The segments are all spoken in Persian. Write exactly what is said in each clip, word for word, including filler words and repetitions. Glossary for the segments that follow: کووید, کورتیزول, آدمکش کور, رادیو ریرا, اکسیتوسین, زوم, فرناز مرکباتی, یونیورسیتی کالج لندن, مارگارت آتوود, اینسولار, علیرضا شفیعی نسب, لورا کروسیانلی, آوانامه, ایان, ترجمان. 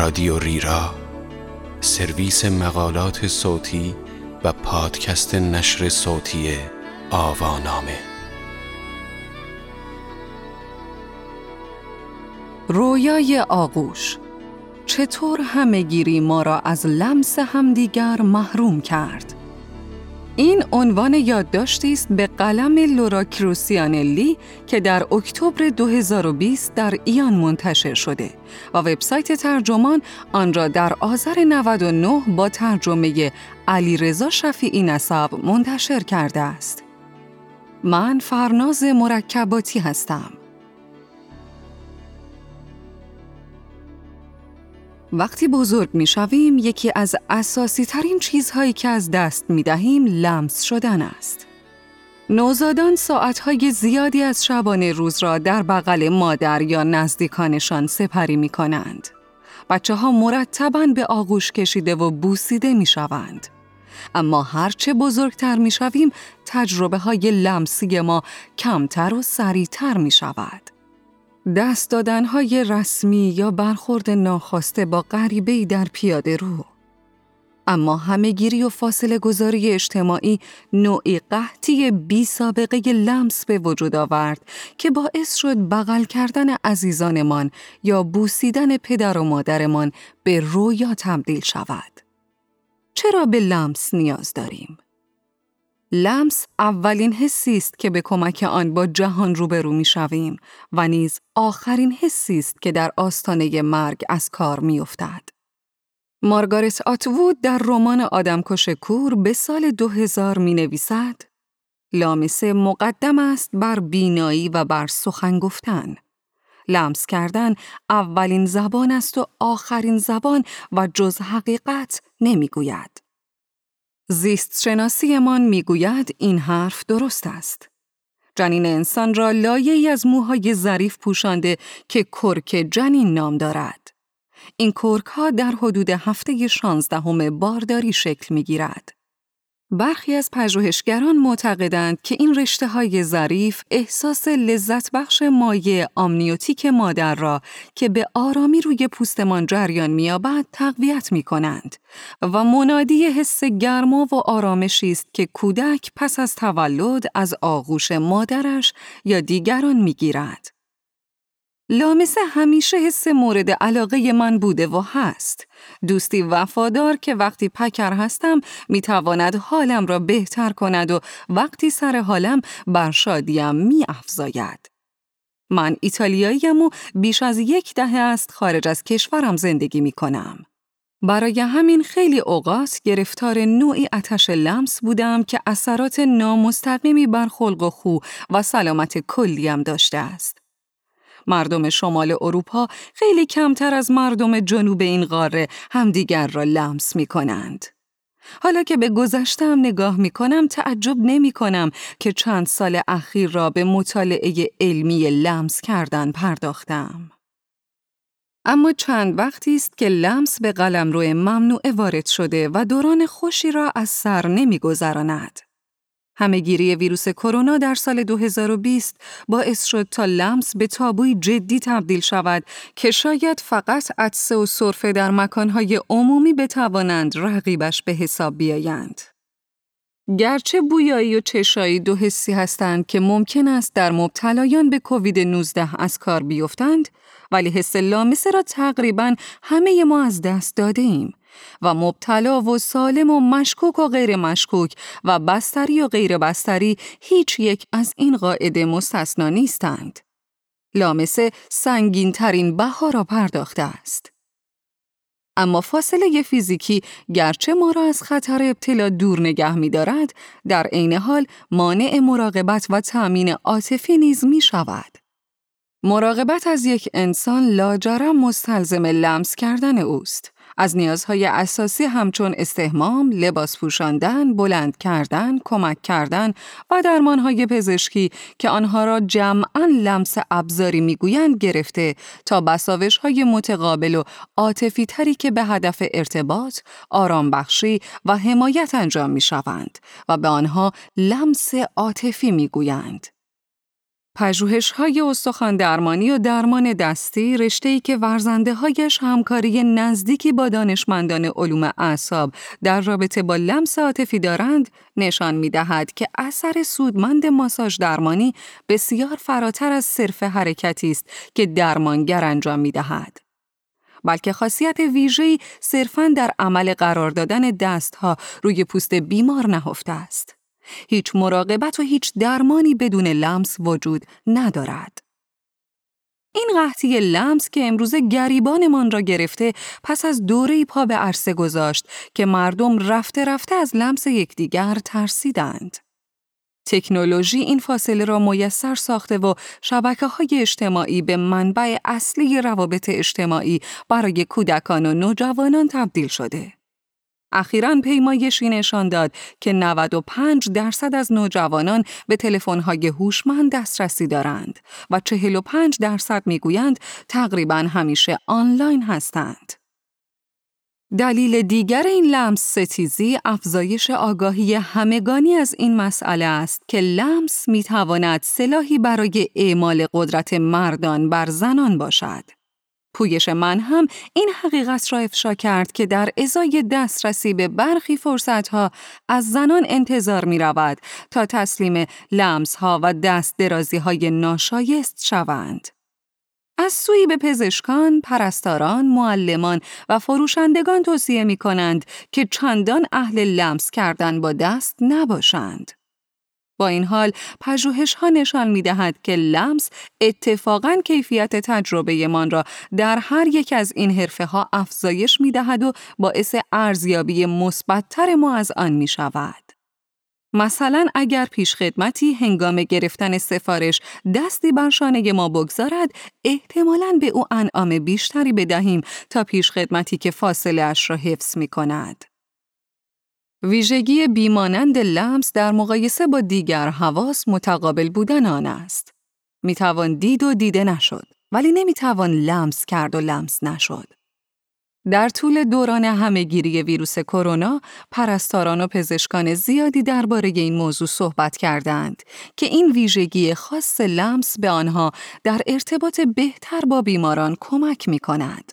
رادیو ریرا، سرویس مقالات صوتی و پادکست نشر صوتی آوانامه. رویای آغوش چطور همگیری ما را از لمس همدیگر محروم کرد؟ این عنوان یادداشتی است به قلم لورا کروسیانلی که در اکتبر دو هزار و بیست در ایان منتشر شده و وبسایت ترجمان آن را در آذر نود و نه با ترجمه علیرضا شفیعی نسب منتشر کرده است. من فرناز مرکباتی هستم. وقتی بزرگ می‌شویم، یکی از اساسی ترین چیزهایی که از دست می‌دهیم لمس شدن است. نوزادان ساعت‌های زیادی از شبانه روز را در بغل مادر یا نزدیکانشان سپری می‌کنند. بچه‌ها مرتباً به آغوش کشیده و بوسیده می‌شوند. اما هرچه بزرگتر می‌شویم، تجربه‌های لمسی ما کمتر و سریع‌تر می‌شود. دست دادن‌های رسمی یا برخورد ناخواسته با غریبه‌ای در پیاده رو. اما همه‌گیری و فاصله گذاری اجتماعی نوعی قحطی بی سابقه لمس به وجود آورد که باعث شد بغل کردن عزیزانمان یا بوسیدن پدر و مادرمان به رویا تبدیل شود. چرا به لمس نیاز داریم؟ لمس اولین حسی است که به کمک آن با جهان روبرو می‌شویم و نیز آخرین حسی است که در آستانه مرگ از کار می‌افتد. مارگارت آتوود در رمان آدمکش کور به سال دو هزار می‌نویسد: لامسه مقدم است بر بینایی و بر سخن گفتن. لمس کردن اولین زبان است و آخرین زبان و جز حقیقت نمی‌گوید. زیست شناسی من می گوید این حرف درست است. جنین انسان را لایه‌ای از موهای ظریف پوشانده که کرک جنین نام دارد. این کرک ها در حدود هفته شانزدهم بارداری شکل می گیرد. برخی از پژوهشگران معتقدند که این رشته های ظریف احساس لذت بخش مایع آمنیوتیک مادر را که به آرامی روی پوستمان جریان می‌یابد تقویت می‌کنند و منادی حس گرما و آرامشی است که کودک پس از تولد از آغوش مادرش یا دیگران می‌گیرد. لامسه همیشه حس مورد علاقه من بوده و هست. دوستی وفادار که وقتی پکر هستم میتواند حالم را بهتر کند و وقتی سر حالم بر شادیم میافزاید. من ایتالیاییم و بیش از یک دهه است خارج از کشورم زندگی میکنم. برای همین خیلی اوقات گرفتار نوعی آتش لمس بودم که اثرات نامستقیمی بر خلق و خو و سلامت کلیم داشته است. مردم شمال اروپا خیلی کمتر از مردم جنوب این قاره همدیگر را لمس می کنند. حالا که به گذشته‌ام نگاه می کنم تعجب نمی کنم که چند سال اخیر را به مطالعه علمی لمس کردن پرداختم. اما چند وقتی است که لمس به قلمرو ممنوع وارد شده و دوران خوشی را از سر نمی گذراند. همه‌گیری ویروس کرونا در سال دو هزار و بیست باعث شد تا لمس به تابوی جدی تبدیل شود که شاید فقط عطسه و سرفه در مکانهای عمومی بتوانند رقیبش به حساب بیایند. گرچه بویایی و چشایی دو حسی هستند که ممکن است در مبتلایان به کووید نوزده از کار بیفتند، ولی حس لامسه را تقریباً همه ما از دست داده ایم و مبتلا و سالم و مشکوک و غیر مشکوک و بستری و غیر بستری هیچ یک از این قاعده مستثنا نیستند. لامسه سنگین ترین بها را پرداخته است. اما فاصله فیزیکی گرچه ما را از خطر ابتلا دور نگه می دارد، در عین حال مانع مراقبت و تأمین عاطفی نیز می شود. مراقبت از یک انسان لاجرم مستلزم لمس کردن اوست. از نیازهای اساسی همچون استحمام، لباس پوشاندن، بلند کردن، کمک کردن و درمانهای پزشکی که آنها را جمعاً لمس ابزاری میگویند گرفته تا بساوش‌های متقابل و عاطفی تری که به هدف ارتباط، آرام بخشی و حمایت انجام میشوند و به آنها لمس عاطفی میگویند. پژوهش‌های استخوان درمانی و درمان دستی، رشته‌ای که ورزنده‌هایش همکاری نزدیکی با دانشمندان علوم اعصاب در رابطه با لمس عاطفی دارند، نشان می‌دهد که اثر سودمند ماساژ درمانی بسیار فراتر از صرف حرکتی است که درمانگر انجام می‌دهد، بلکه خاصیت ویژه‌ای صرفاً در عمل قرار دادن دست‌ها روی پوست بیمار نهفته است. هیچ مراقبت و هیچ درمانی بدون لمس وجود ندارد. این قحطی لمس که امروزه گریبانمان را گرفته، پس از دوره‌ای پا به عرصه گذاشت که مردم رفته رفته از لمس یکدیگر ترسیدند. تکنولوژی این فاصله را میسر ساخته و شبکه‌های اجتماعی به منبع اصلی روابط اجتماعی برای کودکان و نوجوانان تبدیل شده. اخیراً پیمایشی نشان داد که نود و پنج درصد از نوجوانان به تلفن‌های هوشمند دسترسی دارند و چهل و پنج درصد می‌گویند تقریباً همیشه آنلاین هستند. دلیل دیگر این لمس ستیزی افزایش آگاهی همگانی از این مسئله است که لمس می‌تواند سلاحی برای اعمال قدرت مردان بر زنان باشد. پویش من هم این حقیقت را افشا کرد که در ازای دسترسی به برخی فرصتها از زنان انتظار می رود تا تسلیم لمسها و دست درازی های ناشایست شوند. از سوی به پزشکان، پرستاران، معلمان و فروشندگان توصیه می کنند که چندان اهل لمس کردن با دست نباشند. با این حال، پژوهش‌ها نشان می‌دهد که لمس اتفاقاً کیفیت تجربه‌مان را در هر یک از این حرفه‌ها افزایش می‌دهد و باعث ارزیابی مثبت‌تر ما از آن می‌شود. مثلاً اگر پیشخدمتی هنگام گرفتن سفارش دستی بر شانه ما بگذارد، احتمالاً به او انعام بیشتری بدهیم تا پیشخدمتی که فاصله اش را حفظ می‌کند. ویژگی بیمانند لمس در مقایسه با دیگر حواس متقابل بودن آن است. میتوان دید و دیده نشد، ولی نمیتوان لمس کرد و لمس نشد. در طول دوران همهگیری ویروس کرونا، پرستاران و پزشکان زیادی درباره این موضوع صحبت کردند که این ویژگی خاص لمس به آنها در ارتباط بهتر با بیماران کمک میکند.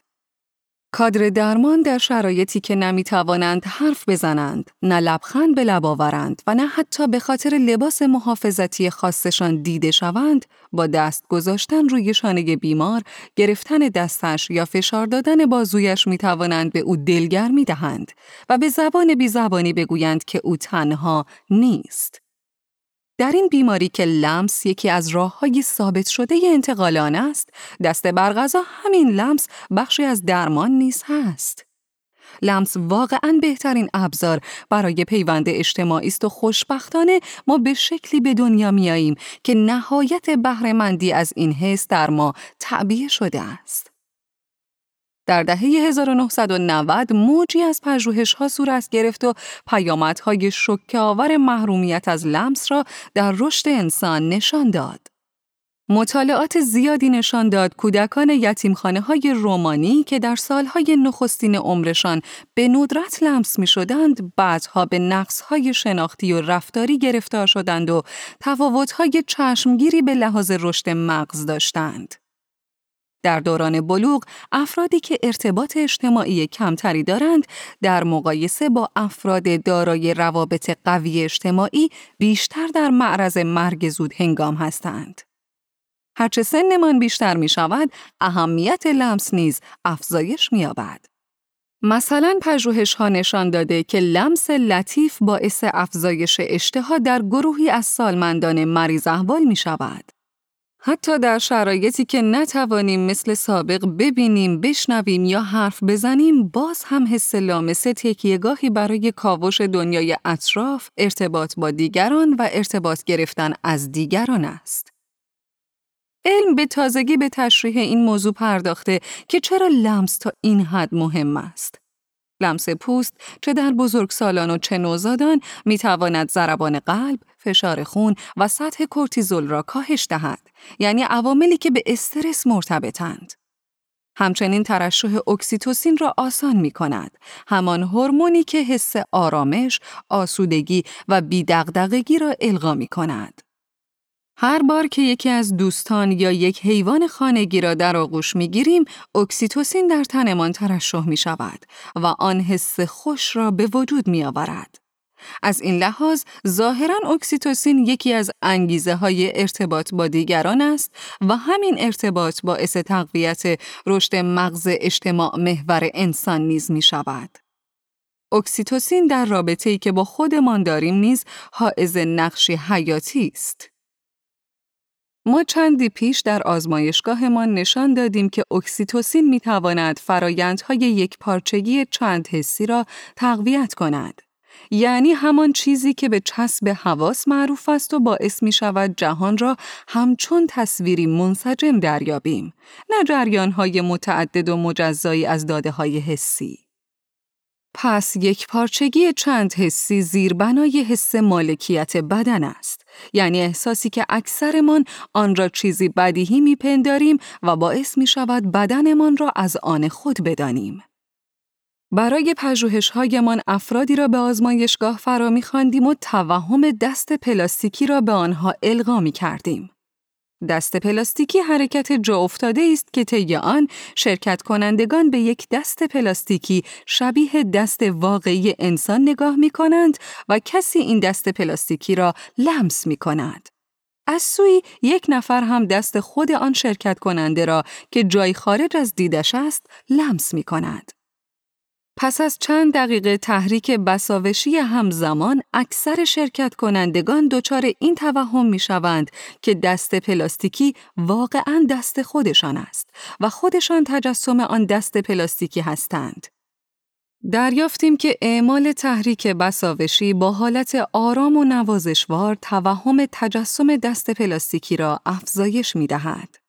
کادر درمان در شرایطی که نمی‌توانند حرف بزنند، نه لبخند به لب آورند و نه حتی به خاطر لباس محافظتی خاصشان دیده شوند، با دست گذاشتن روی شانه بیمار، گرفتن دستش یا فشار دادن بازویش می‌توانند به او دلگرمی دهند و به زبان بی‌زبانی بگویند که او تنها نیست. در این بیماری که لمس یکی از راه‌های ثابت شده انتقال آن است، دست بر قضا همین لمس بخشی از درمان نیز هست. لمس واقعاً بهترین ابزار برای پیوند اجتماعی است و خوشبختانه ما به شکلی به دنیا میاییم که نهایت بهره‌مندی از این حس در ما تعبیه شده است. در دهه هزار و نهصد و نود موجی از پژوهش‌ها صورت گرفت و پیامدهای شوک‌آور محرومیت از لمس را در رشد انسان نشان داد. مطالعات زیادی نشان داد کودکان یتیمخانه‌های رومانی که در سالهای نخستین عمرشان به ندرت لمس می‌شدند، بعدها به نقص‌های شناختی و رفتاری گرفتار شدند و تفاوت‌های چشمگیری به لحاظ رشد مغز داشتند. در دوران بلوغ، افرادی که ارتباط اجتماعی کمتری دارند، در مقایسه با افراد دارای روابط قوی اجتماعی بیشتر در معرض مرگ زود هنگام هستند. هرچه سنمان بیشتر می شود، اهمیت لمس نیز افزایش می یابد. مثلا پژوهش‌ها نشان داده که لمس لطیف باعث افزایش اشتها در گروهی از سالمندان مریض احوال می شود. حتی در شرایطی که نتوانیم مثل سابق ببینیم، بشنویم یا حرف بزنیم، باز هم حس لامس تکیه‌گاهی برای کاوش دنیای اطراف، ارتباط با دیگران و ارتباط گرفتن از دیگران است. علم به تازگی به تشریح این موضوع پرداخته که چرا لمس تا این حد مهم است. لمس پوست چه در بزرگسالان و چه نوزادان میتواند ضربان قلب، فشار خون و سطح کورتیزول را کاهش دهد، یعنی عواملی که به استرس مرتبطند. همچنین ترشح اکسیتوسین را آسان میکند، همان هورمونی که حس آرامش، آسودگی و بی‌دغدغگی را القا میکند. هر بار که یکی از دوستان یا یک حیوان خانگی را در آغوش می‌گیریم، اکسیتوسین در تنمان ترشح می‌شود و آن حس خوش را به وجود می‌آورد. از این لحاظ ظاهراً اکسیتوسین یکی از انگیزه‌های ارتباط با دیگران است و همین ارتباط باعث تقویت رشد مغز اجتماع محور انسان نیز می‌شود. اکسیتوسین در رابطه‌ای که با خودمان داریم نیز حائز نقشی حیاتی است. ما چندی پیش در آزمایشگاهمان نشان دادیم که اکسیتوسین می‌تواند فرایندهای یک پارچگی چند حسی را تقویت کند. یعنی همان چیزی که به چسب حواس معروف است و باعث می‌شود جهان را همچون تصویری منسجم دریابیم، نه جریان‌های متعدد و مجزایی از داده‌های حسی. پس یک پارچگی چند حسی زیربنای حس مالکیت بدن است، یعنی احساسی که اکثرمان آن را چیزی بدیهی میپنداریم و باعث میشود بدنمان را از آن خود بدانیم. برای پژوهش‌هایمان افرادی را به آزمایشگاه فرا می‌خواندیم و توهم دست پلاستیکی را به آنها القا می‌کردیم. دست پلاستیکی حرکت جا افتاده است که طی آن شرکت کنندگان به یک دست پلاستیکی شبیه دست واقعی انسان نگاه می کنند و کسی این دست پلاستیکی را لمس می کند. از سوی یک نفر هم دست خود آن شرکت کننده را که جای خارج از دیدش است لمس می کند. پس از چند دقیقه تحریک بساوشی همزمان، اکثر شرکت کنندگان دچار این توهم می‌شوند که دست پلاستیکی واقعاً دست خودشان است و خودشان تجسم آن دست پلاستیکی هستند. دریافتیم که اعمال تحریک بساوشی با حالت آرام و نوازشوار توهم تجسم دست پلاستیکی را افزایش می‌دهد.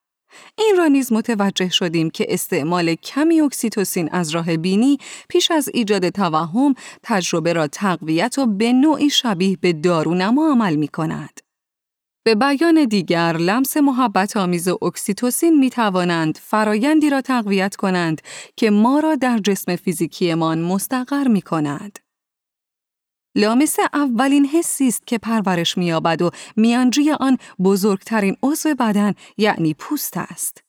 این را نیز متوجه شدیم که استعمال کمی اکسیتوسین از راه بینی پیش از ایجاد توهم تجربه را تقویت و به نوعی شبیه به دارونما عمل می کند. به بیان دیگر، لمس محبت‌آمیز اکسیتوسین می توانند فرایندی را تقویت کنند که ما را در جسم فیزیکیمان مستقر می کند. لامسه اولین حسی است که پرورش می‌یابد و میانجی آن بزرگترین عضو بدن یعنی پوست است.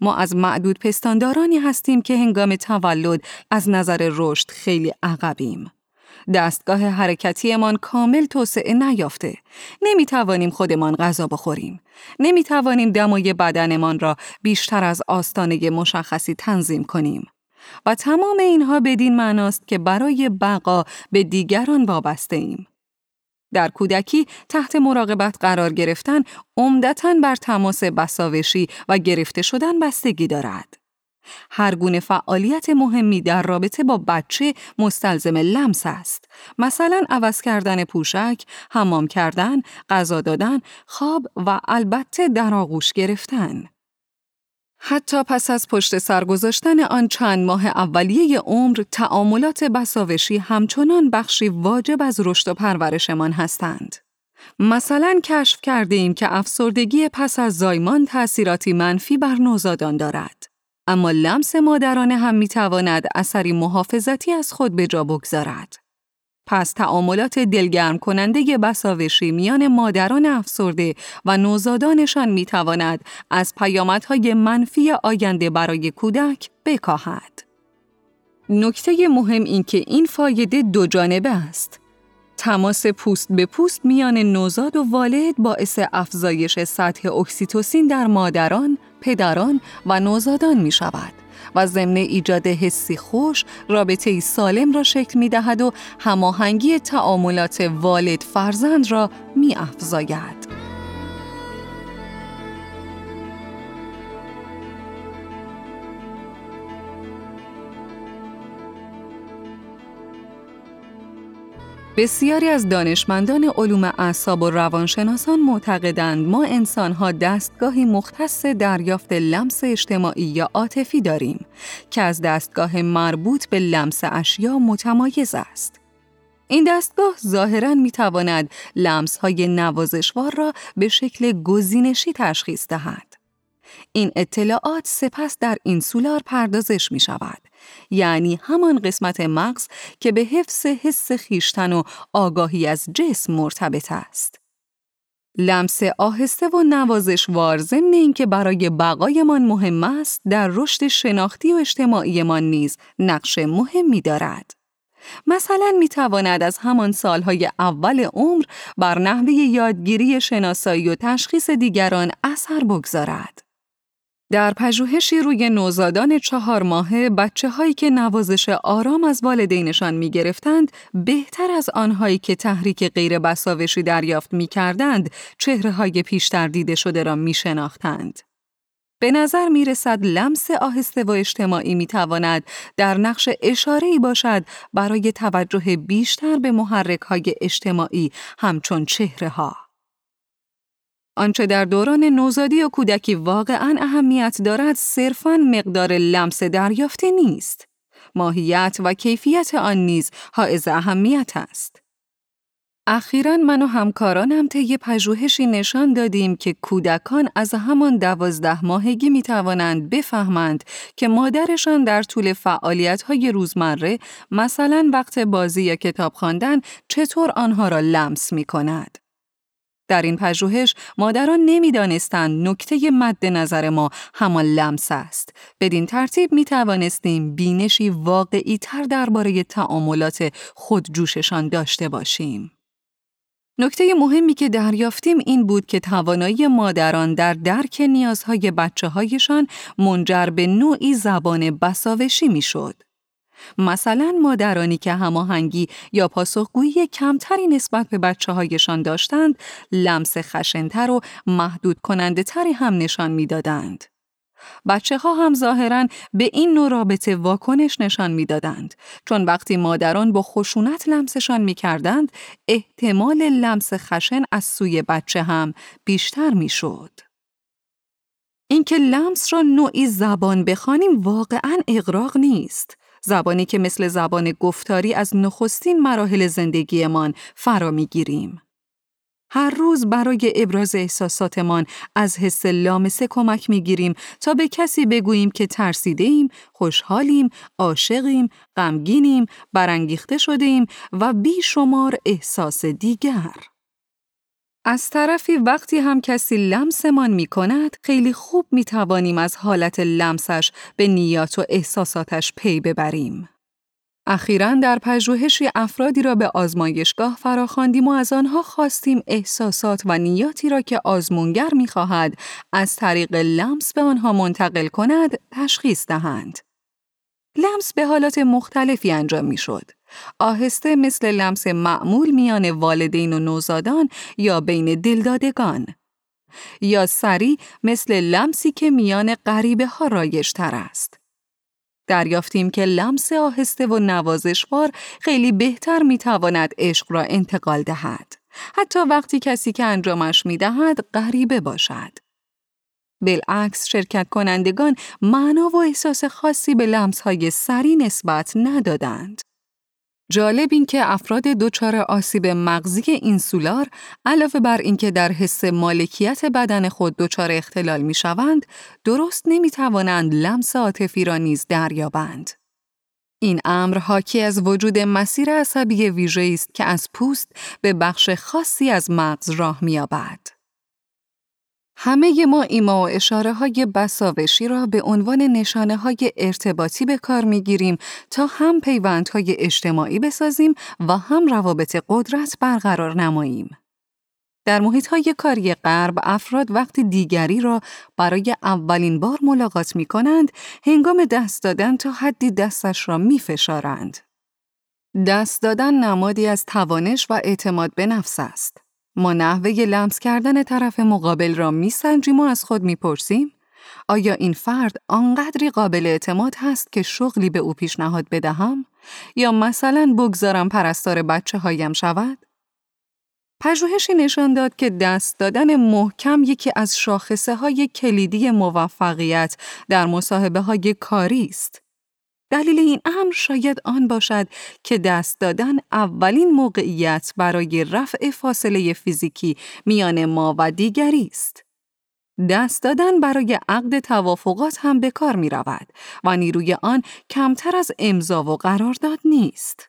ما از معدود پستاندارانی هستیم که هنگام تولد از نظر رشد خیلی عقبیم. دستگاه حرکتیمان کامل توسعه نیافته. نمی‌توانیم خودمان غذا بخوریم. نمی‌توانیم دمای بدنمان را بیشتر از آستانه مشخصی تنظیم کنیم. و تمام اینها بدین معناست که برای بقا به دیگران وابسته ایم. در کودکی تحت مراقبت قرار گرفتن عمدتاً بر تماس بساوشی و گرفته شدن بستگی دارد. هر گونه فعالیت مهمی در رابطه با بچه مستلزم لمس است. مثلا عوض کردن پوشک، حمام کردن، غذا دادن، خواب و البته در آغوش گرفتن. حتی پس از پشت سر گذاشتن آن چند ماه اولیه عمر، تعاملات بساوشی همچنان بخشی واجب از رشد و پرورشمان هستند. مثلا کشف کرده ایم که افسردگی پس از زایمان تأثیراتی منفی بر نوزادان دارد. اما لمس مادرانه هم می تواند اثری محافظتی از خود به جا بگذارد. پس تعاملات دلگرم کننده بساوشی میان مادران افسرده و نوزادانشان میتواند از پیامدهای منفی آینده برای کودک بکاهد. نکته مهم این که این فایده دو جانبه است. تماس پوست به پوست میان نوزاد و والد باعث افزایش سطح اکسیتوسین در مادران، پدران و نوزادان می شود و ضمن ایجاد حسی خوش، رابطه‌ای سالم را شکل می‌دهد و هماهنگی تعاملات والد فرزند را می‌افزاید. بسیاری از دانشمندان علوم اعصاب و روانشناسان معتقدند ما انسان‌ها دستگاهی مختص دریافت لمس اجتماعی یا عاطفی داریم که از دستگاه مربوط به لمس اشیا متمایز است. این دستگاه ظاهراً می‌تواند لمس‌های نوازشوار را به شکل گزینشی تشخیص دهد. این اطلاعات سپس در اینسولار پردازش می‌شود، یعنی همان قسمت مغز که به حفظ حس خویشتن و آگاهی از جسم مرتبط است. لمس آهسته و نوازشوار ضمن اینکه برای بقایمان مهم است، در رشد شناختی و اجتماعیمان نیز نقش مهمی دارد. مثلا می تواند از همان سالهای اول عمر بر نحوه یادگیری شناسایی و تشخیص دیگران اثر بگذارد. در پژوهشی روی نوزادان چهار ماهه، بچه هایی که نوازش آرام از والدینشان می گرفتند، بهتر از آنهایی که تحریک غیر بساوشی دریافت می کردند، چهره های پیشتر دیده شده را می شناختند. به نظر می رسد لمس آهسته و اجتماعی می تواند در نقش اشاره‌ای باشد برای توجه بیشتر به محرک های اجتماعی همچون چهره ها. آنچه در دوران نوزادی و کودکی واقعاً اهمیت دارد صرفاً مقدار لمس دریافته نیست. ماهیت و کیفیت آن نیز حائز اهمیت است. اخیراً من و همکارانم طی پژوهشی نشان دادیم که کودکان از همان دوازده ماهگی می توانند بفهمند که مادرشان در طول فعالیت‌های روزمره، مثلاً وقت بازی یا کتاب خواندن، چطور آنها را لمس می کند. در این پژوهش مادران نمی‌دانستند نکته مد نظر ما همان لمس است. بدین ترتیب می توانستیم بینشی واقعی تر درباره تعاملات خودجوششان داشته باشیم. نکته مهمی که دریافتیم این بود که توانایی مادران در درک نیازهای بچه‌هایشان منجر به نوعی زبان بساوشی می‌شد. مثلا مادرانی که هماهنگی یا پاسخگویی کمتری نسبت به بچه‌هایشان داشتند، لمس خشن‌تر و محدود کننده تری هم نشان می‌دادند. بچه‌ها هم ظاهراً به این نوع رابطه واکنش نشان می‌دادند، چون وقتی مادران با خشونت لمسشان می‌کردند، احتمال لمس خشن از سوی بچه هم بیشتر می‌شد. اینکه لمس را نوعی زبان بخوانیم واقعاً اغراق نیست. زبانی که مثل زبان گفتاری از نخستین مراحل زندگیمان فرا می‌گیریم. هر روز برای ابراز احساساتمان از حس لامسه کمک می‌گیریم تا به کسی بگوییم که ترسیده‌ایم، خوشحالیم، عاشقیم، غمگینیم، برانگیخته شده‌ایم و بیشمار احساس دیگر. از طرفی وقتی هم کسی لمسمان می‌کند، خیلی خوب می‌توانیم از حالت لمسش به نیات و احساساتش پی ببریم. اخیراً در پژوهشی افرادی را به آزمایشگاه فراخواندیم و از آنها خواستیم احساسات و نیاتی را که آزمونگر می‌خواهد از طریق لمس به آنها منتقل کند، تشخیص دهند. لمس به حالات مختلفی انجام می‌شد. آهسته مثل لمس معمول میان والدین و نوزادان یا بین دلدادگان، یا سریع مثل لمسی که میان غریبه ها رایج تر است. دریافتیم که لمس آهسته و نوازشوار خیلی بهتر میتواند عشق را انتقال دهد، حتی وقتی کسی که انجامش میدهد غریبه باشد. بالعکس شرکت کنندگان معنا و احساس خاصی به لمس‌های سریع نسبت ندادند. جالب این که افراد دچار آسیب مغزی اینسولار علاوه بر اینکه در حس مالکیت بدن خود دچار اختلال می‌شوند، درست نمی‌توانند لمس عاطفی را نیز دریابند. این امر حاکی از وجود مسیر عصبی ویژه‌ای است که از پوست به بخش خاصی از مغز راه می‌یابد. همه ما ایما و اشاره‌های بساوشی را به عنوان نشانه‌های ارتباطی به کار می‌گیریم تا هم پیوندهای اجتماعی بسازیم و هم روابط قدرت برقرار نماییم. در محیط‌های کاری غرب، افراد وقتی دیگری را برای اولین بار ملاقات می‌کنند، هنگام دست دادن تا حدی دستش را می‌فشارند. دست دادن نمادی از توانش و اعتماد به نفس است. ما نحوه لمس کردن طرف مقابل را میسنجیم و از خود میپرسیم آیا این فرد آنقدری قابل اعتماد هست که شغلی به او پیشنهاد بدهم یا مثلا بگذارم پرستار بچه هایم شود؟ پژوهشی نشان داد که دست دادن محکم یکی از شاخصه های کلیدی موفقیت در مصاحبه های کاری است. دلیل این امر شاید آن باشد که دست دادن اولین موقعیت برای رفع فاصله فیزیکی میان ما و دیگری است. دست دادن برای عقد توافقات هم به کار می رود و نیروی آن کمتر از امضا و قرارداد نیست.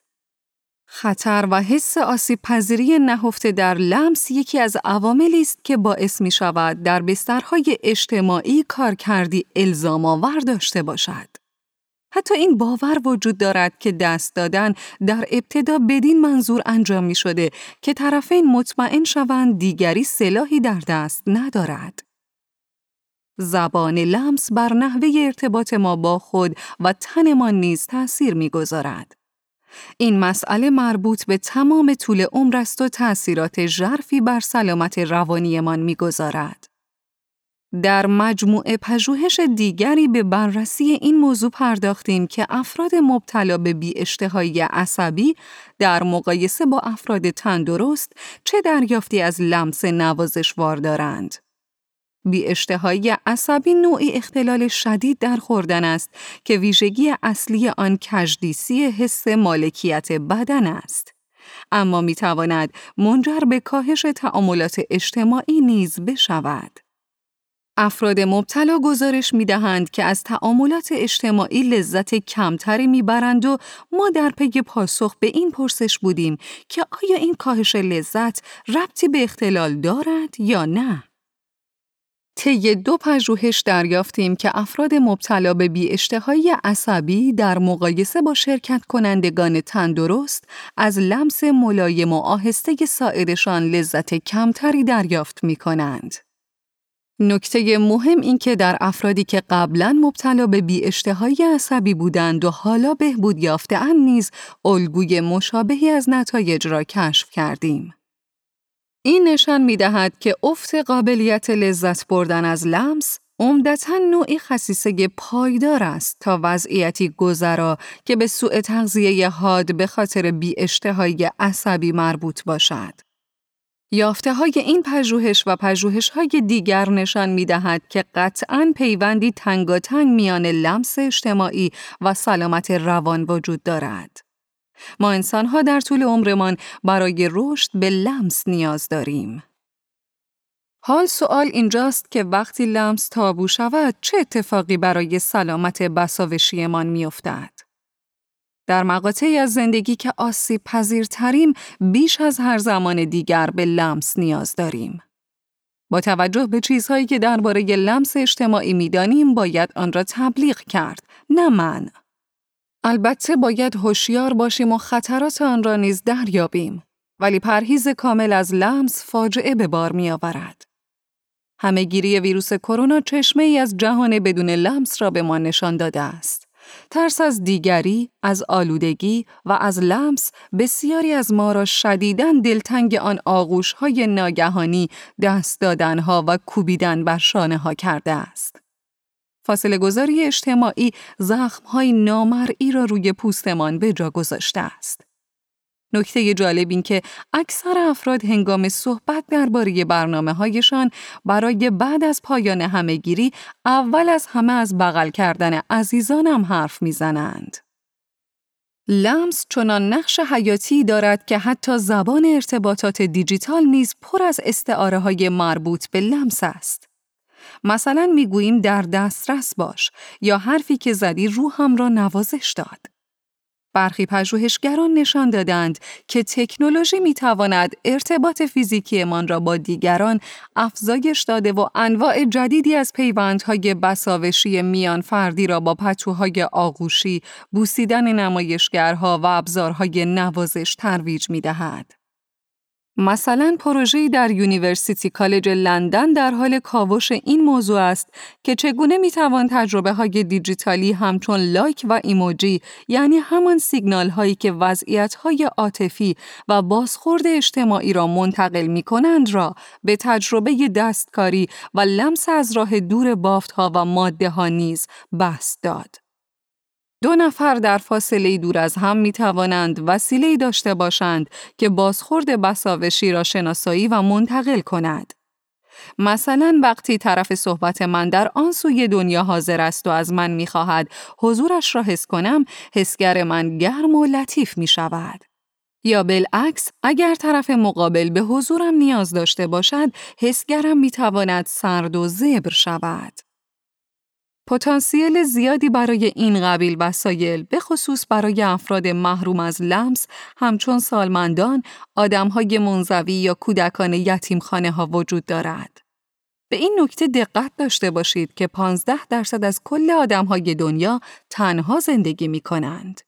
خطر و حس آسیب پذیری نهفته در لمس یکی از عواملی است که باعث می شود در بسترهای اجتماعی کارکردی الزام‌آور داشته باشد. حتی این باور وجود دارد که دست دادن در ابتدا بدین منظور انجام می شده که طرفین مطمئن شوند دیگری سلاحی در دست ندارد. زبان لمس بر نحوه ارتباط ما با خود و تن ما نیز تأثیر می گذارد. این مسئله مربوط به تمام طول عمر است و تأثیرات ژرفی بر سلامت روانیمان می‌گذارد. در مجموعه پژوهش دیگری به بررسی این موضوع پرداختیم که افراد مبتلا به بی‌اشتهایی عصبی در مقایسه با افراد تندرست چه دریافتی از لمس نوازشوار دارند. بی‌اشتهایی عصبی نوعی اختلال شدید در خوردن است که ویژگی اصلی آن کژدیسی حس مالکیت بدن است، اما می تواند منجر به کاهش تعاملات اجتماعی نیز بشود. افراد مبتلا گزارش می دهند که از تعاملات اجتماعی لذت کمتری می برند و ما در پی پاسخ به این پرسش بودیم که آیا این کاهش لذت ربطی به اختلال دارد یا نه؟ طی دو پژوهش دریافتیم که افراد مبتلا به بی‌اشتهایی عصبی در مقایسه با شرکت کنندگان تندرست از لمس ملایم و آهسته ساعدشان لذت کمتری دریافت می‌کنند. نکته مهم این که در افرادی که قبلاً مبتلا به بی‌اشتهایی عصبی بودند و حالا بهبود یافته‌اند نیز الگوی مشابهی از نتایج را کشف کردیم. این نشان می‌دهد که افت قابلیت لذت بردن از لمس عمدتاً نوعی خصیصه پایدار است تا وضعیتی گذرا که به سوء تغذیه حاد به خاطر بی‌اشتهایی عصبی مربوط باشد. یافته‌های این پژوهش و پژوهش‌های دیگر نشان می‌دهد که قطعاً پیوندی تنگاتنگ میان لمس اجتماعی و سلامت روان وجود دارد. ما انسان‌ها در طول عمرمان برای رشد به لمس نیاز داریم. حال سوال اینجاست که وقتی لمس تابو شود چه اتفاقی برای سلامت بساوشیمان می‌افتد؟ در مقاطعی از زندگی که آسیب پذیرتریم بیش از هر زمان دیگر به لمس نیاز داریم. با توجه به چیزهایی که درباره لمس اجتماعی می‌دانیم باید آن را تبلیغ کرد، نه منع. البته باید هوشیار باشیم و خطرات آن را نیز دریابیم، ولی پرهیز کامل از لمس فاجعه به بار می آورد. همه‌گیری ویروس کرونا چشمه‌ای از جهان بدون لمس را به ما نشان داده است. ترس از دیگری، از آلودگی و از لمس بسیاری از ما را شدیداً دلتنگ آن آغوش‌های ناگهانی، دست دادن‌ها و کوبیدن بر شانه‌ها کرده است. فاصله گذاری اجتماعی زخم‌های نامرئی را روی پوستمان به جا گذاشته است. نکته جالب این که اکثر افراد هنگام صحبت درباره برنامه‌هایشان برای بعد از پایان همه‌گیری اول از همه از بغل کردن عزیزانم حرف می‌زنند. لمس چنان نقش حیاتی دارد که حتی زبان ارتباطات دیجیتال نیز پر از استعاره‌های مربوط به لمس است. مثلا میگوییم در دسترس باش یا حرفی که زدی روحم را نوازش داد. برخی پژوهشگران نشان دادند که تکنولوژی میتواند ارتباط فیزیکیمان را با دیگران افزایش داده و انواع جدیدی از پیوندهای بساوشی میان فردی را با پتوهای آغوشی، بوسیدن نمایشگرها و ابزارهای نوازش ترویج میدهد. مثلا پروژه‌ای در یونیورسیتی کالج لندن در حال کاوش این موضوع است که چگونه میتوان تجربه‌های دیجیتالی همچون لایک و ایموجی، یعنی همان سیگنال‌هایی که وضعیت‌های عاطفی و بازخورد اجتماعی را منتقل می‌کنند را به تجربه دستکاری و لمس از راه دور بافت‌ها و ماده‌ها نیز بسط داد. دو نفر در فاصله دور از هم می توانند وسیله‌ای داشته باشند که بازخورد بساوشی را شناسایی و منتقل کند. مثلا وقتی طرف صحبت من در آن سوی دنیا حاضر است و از من می خواهد حضورش را حس کنم، حسگر من گرم و لطیف می شود. یا بالعکس، اگر طرف مقابل به حضورم نیاز داشته باشد، حسگرم می تواند سرد و زبر شود. پتانسیل زیادی برای این قبیل وسایل، به خصوص برای افراد محروم از لمس همچون سالمندان، آدم‌های منزوی یا کودکان یتیمخانه ها وجود دارد. به این نکته دقت داشته باشید که پانزده درصد از کل آدم‌های دنیا تنها زندگی می‌کنند.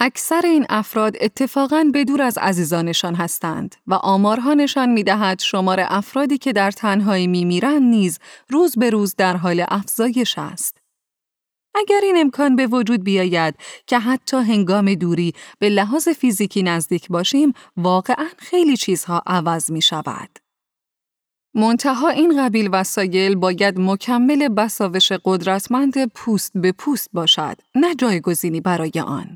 اکثر این افراد اتفاقاً بدور از عزیزانشان هستند و آمارها نشان می‌دهد شمار افرادی که در تنهایی می‌میرند نیز روز به روز در حال افزایش است. اگر این امکان به وجود بیاید که حتی هنگام دوری به لحاظ فیزیکی نزدیک باشیم، واقعاً خیلی چیزها عوض می‌شود. منتها این قبیل وسایل باید مکمل بساوش قدرتمند پوست به پوست باشد، نه جایگزینی برای آن.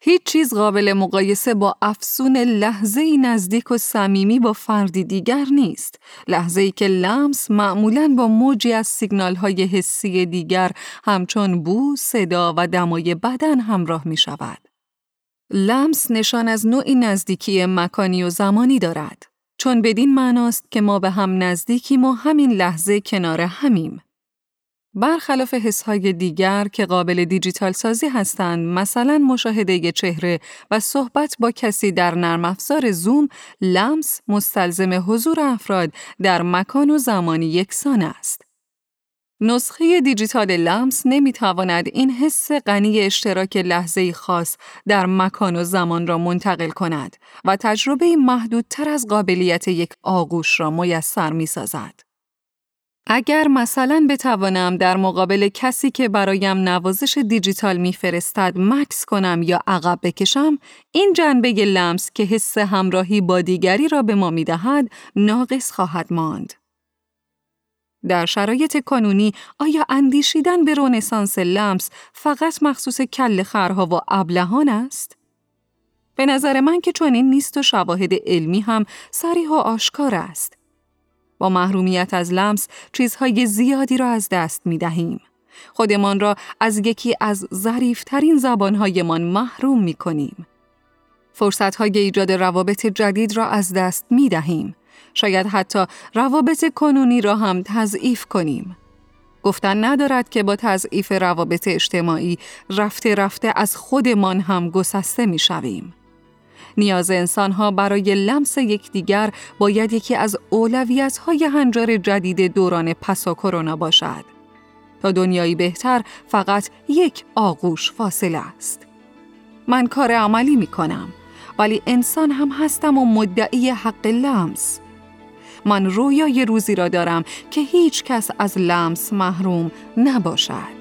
هیچ چیز قابل مقایسه با افسون لحظه‌ای نزدیک و صمیمی با فردی دیگر نیست، لحظه‌ای که لمس معمولاً با موجی از سیگنال‌های حسی دیگر همچون بو، صدا و دمای بدن همراه می‌شود. لمس نشان از نوعی نزدیکی مکانی و زمانی دارد، چون بدین معناست که ما به هم نزدیکیم و همین لحظه کنار همیم. برخلاف حس‌های دیگر که قابل دیجیتال سازی هستند، مثلا مشاهده چهره و صحبت با کسی در نرم افزار زوم، لمس مستلزم حضور افراد در مکان و زمانی یکسان است. نسخه دیجیتال لمس نمی‌تواند این حس غنی اشتراک لحظه‌ای خاص در مکان و زمان را منتقل کند و تجربه محدودتر از قابلیت یک آغوش را میسر می‌سازد. اگر مثلا بتوانم در مقابل کسی که برایم نوازش دیجیتال میفرستد مکث کنم یا عقب بکشم، این جنبه لمس که حس همراهی با دیگری را به ما می‌دهد، ناقص خواهد ماند. در شرایط کانونی، آیا اندیشیدن به رنسانس لمس فقط مخصوص کله خرها و ابلهان است؟ به نظر من که چنین نیست و شواهد علمی هم صریح و آشکار است. با محرومیت از لمس چیزهای زیادی را از دست می دهیم. خودمان را از یکی از ظریف‌ترین زبانهایمان محروم می کنیم. فرصتهای ایجاد روابط جدید را از دست می دهیم. شاید حتی روابط کنونی را هم تضعیف کنیم. گفتن ندارد که با تضعیف روابط اجتماعی رفته رفته از خودمان هم گسسته می شویم. نیاز انسانها برای لمس یکدیگر باید یکی از اولویت‌های هنجار جدید دوران پسا کرونا باشد. تا دنیایی بهتر فقط یک آغوش فاصله است. من کار عملی می کنم، ولی انسان هم هستم و مدعی حق لمس. من رویای روزی را دارم که هیچ کس از لمس محروم نباشد.